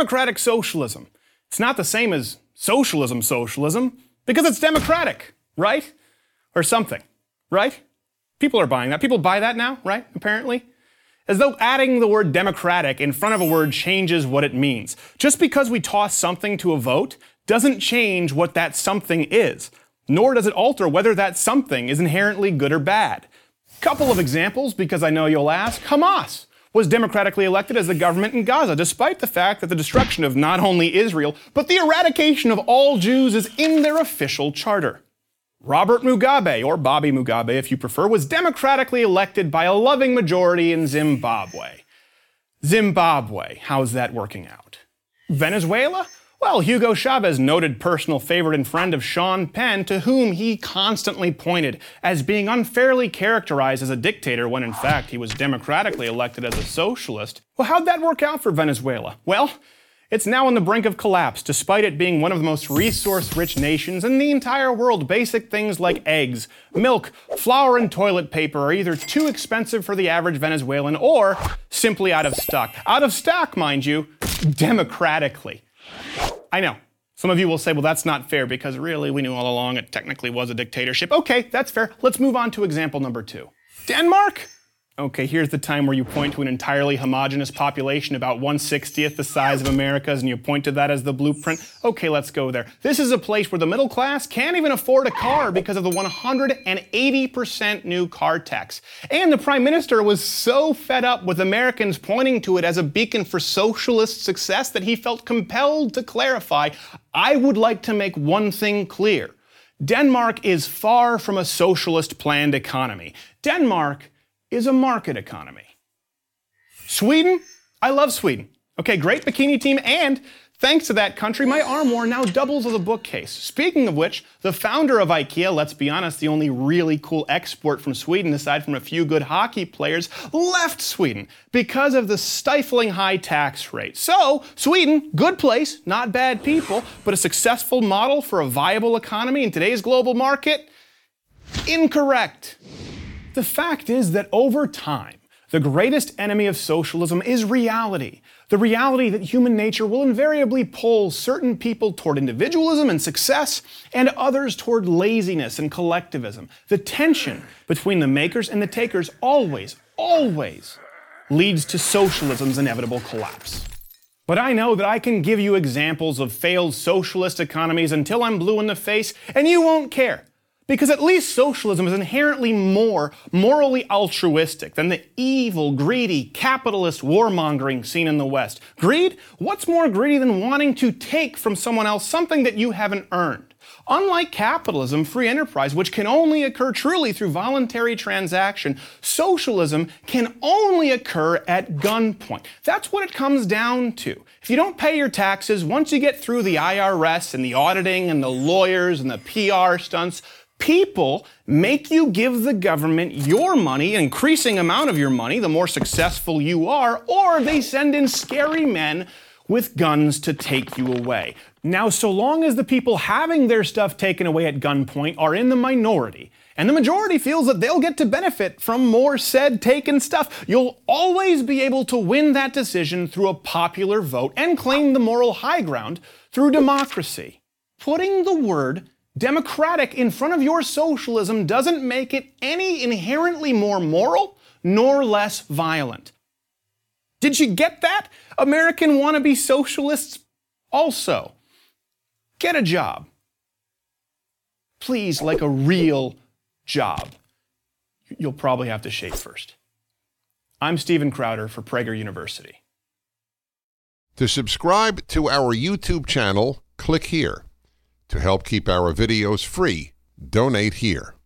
democratic socialism. It's not the same as socialism, because it's democratic, right? Or something, right? People are buying that. People buy that now, right? Apparently. As though adding the word democratic in front of a word changes what it means. Just because we toss something to a vote doesn't change what that something is, nor does it alter whether that something is inherently good or bad. Couple of examples, because I know you'll ask. Hamas was democratically elected as the government in Gaza, despite the fact that the destruction of not only Israel, but the eradication of all Jews is in their official charter. Robert Mugabe, or Bobby Mugabe if you prefer, was democratically elected by a loving majority in Zimbabwe. How's that working out? Venezuela? Well, Hugo Chavez, noted personal favorite and friend of Sean Penn, to whom he constantly pointed as being unfairly characterized as a dictator when in fact he was democratically elected as a socialist. Well, how'd that work out for Venezuela? Well, it's now on the brink of collapse, despite it being one of the most resource-rich nations in the entire world. Basic things like eggs, milk, flour, and toilet paper are either too expensive for the average Venezuelan or simply out of stock. Out of stock, mind you, democratically. I know. Some of you will say, well, that's not fair because really we knew all along it technically was a dictatorship. Okay, that's fair. Let's move on to example number 2. Denmark? Okay, here's the time where you point to an entirely homogenous population about 1/60th the size of America's, and you point to that as the blueprint. Okay, let's go there. This is a place where the middle class can't even afford a car because of the 180% new car tax. And the prime minister was so fed up with Americans pointing to it as a beacon for socialist success that he felt compelled to clarify, I would like to make one thing clear. Denmark is far from a socialist planned economy. Denmark is a market economy. Sweden? I love Sweden. Okay, great bikini team, and thanks to that country, my armoire now doubles as a bookcase. Speaking of which, the founder of IKEA, let's be honest, the only really cool export from Sweden, aside from a few good hockey players, left Sweden because of the stifling high tax rate. So, Sweden, good place, not bad people, but a successful model for a viable economy in today's global market? Incorrect. The fact is that over time, the greatest enemy of socialism is reality. The reality that human nature will invariably pull certain people toward individualism and success, and others toward laziness and collectivism. The tension between the makers and the takers always leads to socialism's inevitable collapse. But I know that I can give you examples of failed socialist economies until I'm blue in the face, and you won't care. Because at least socialism is inherently more morally altruistic than the evil, greedy, capitalist warmongering seen in the West. Greed? What's more greedy than wanting to take from someone else something that you haven't earned? Unlike capitalism, free enterprise, which can only occur truly through voluntary transaction, socialism can only occur at gunpoint. That's what it comes down to. If you don't pay your taxes, once you get through the IRS and the auditing and the lawyers and the PR stunts, people make you give the government your money, an increasing amount of your money, the more successful you are, or they send in scary men with guns to take you away. Now, so long as the people having their stuff taken away at gunpoint are in the minority, and the majority feels that they'll get to benefit from more said taken stuff, you'll always be able to win that decision through a popular vote and claim the moral high ground through democracy. Putting the word democratic in front of your socialism doesn't make it any inherently more moral nor less violent. Did you get that? American wannabe socialists also. Get a job. Please, like a real job. You'll probably have to shave first. I'm Steven Crowder for Prager University. To subscribe to our YouTube channel, click here. To help keep our videos free, donate here.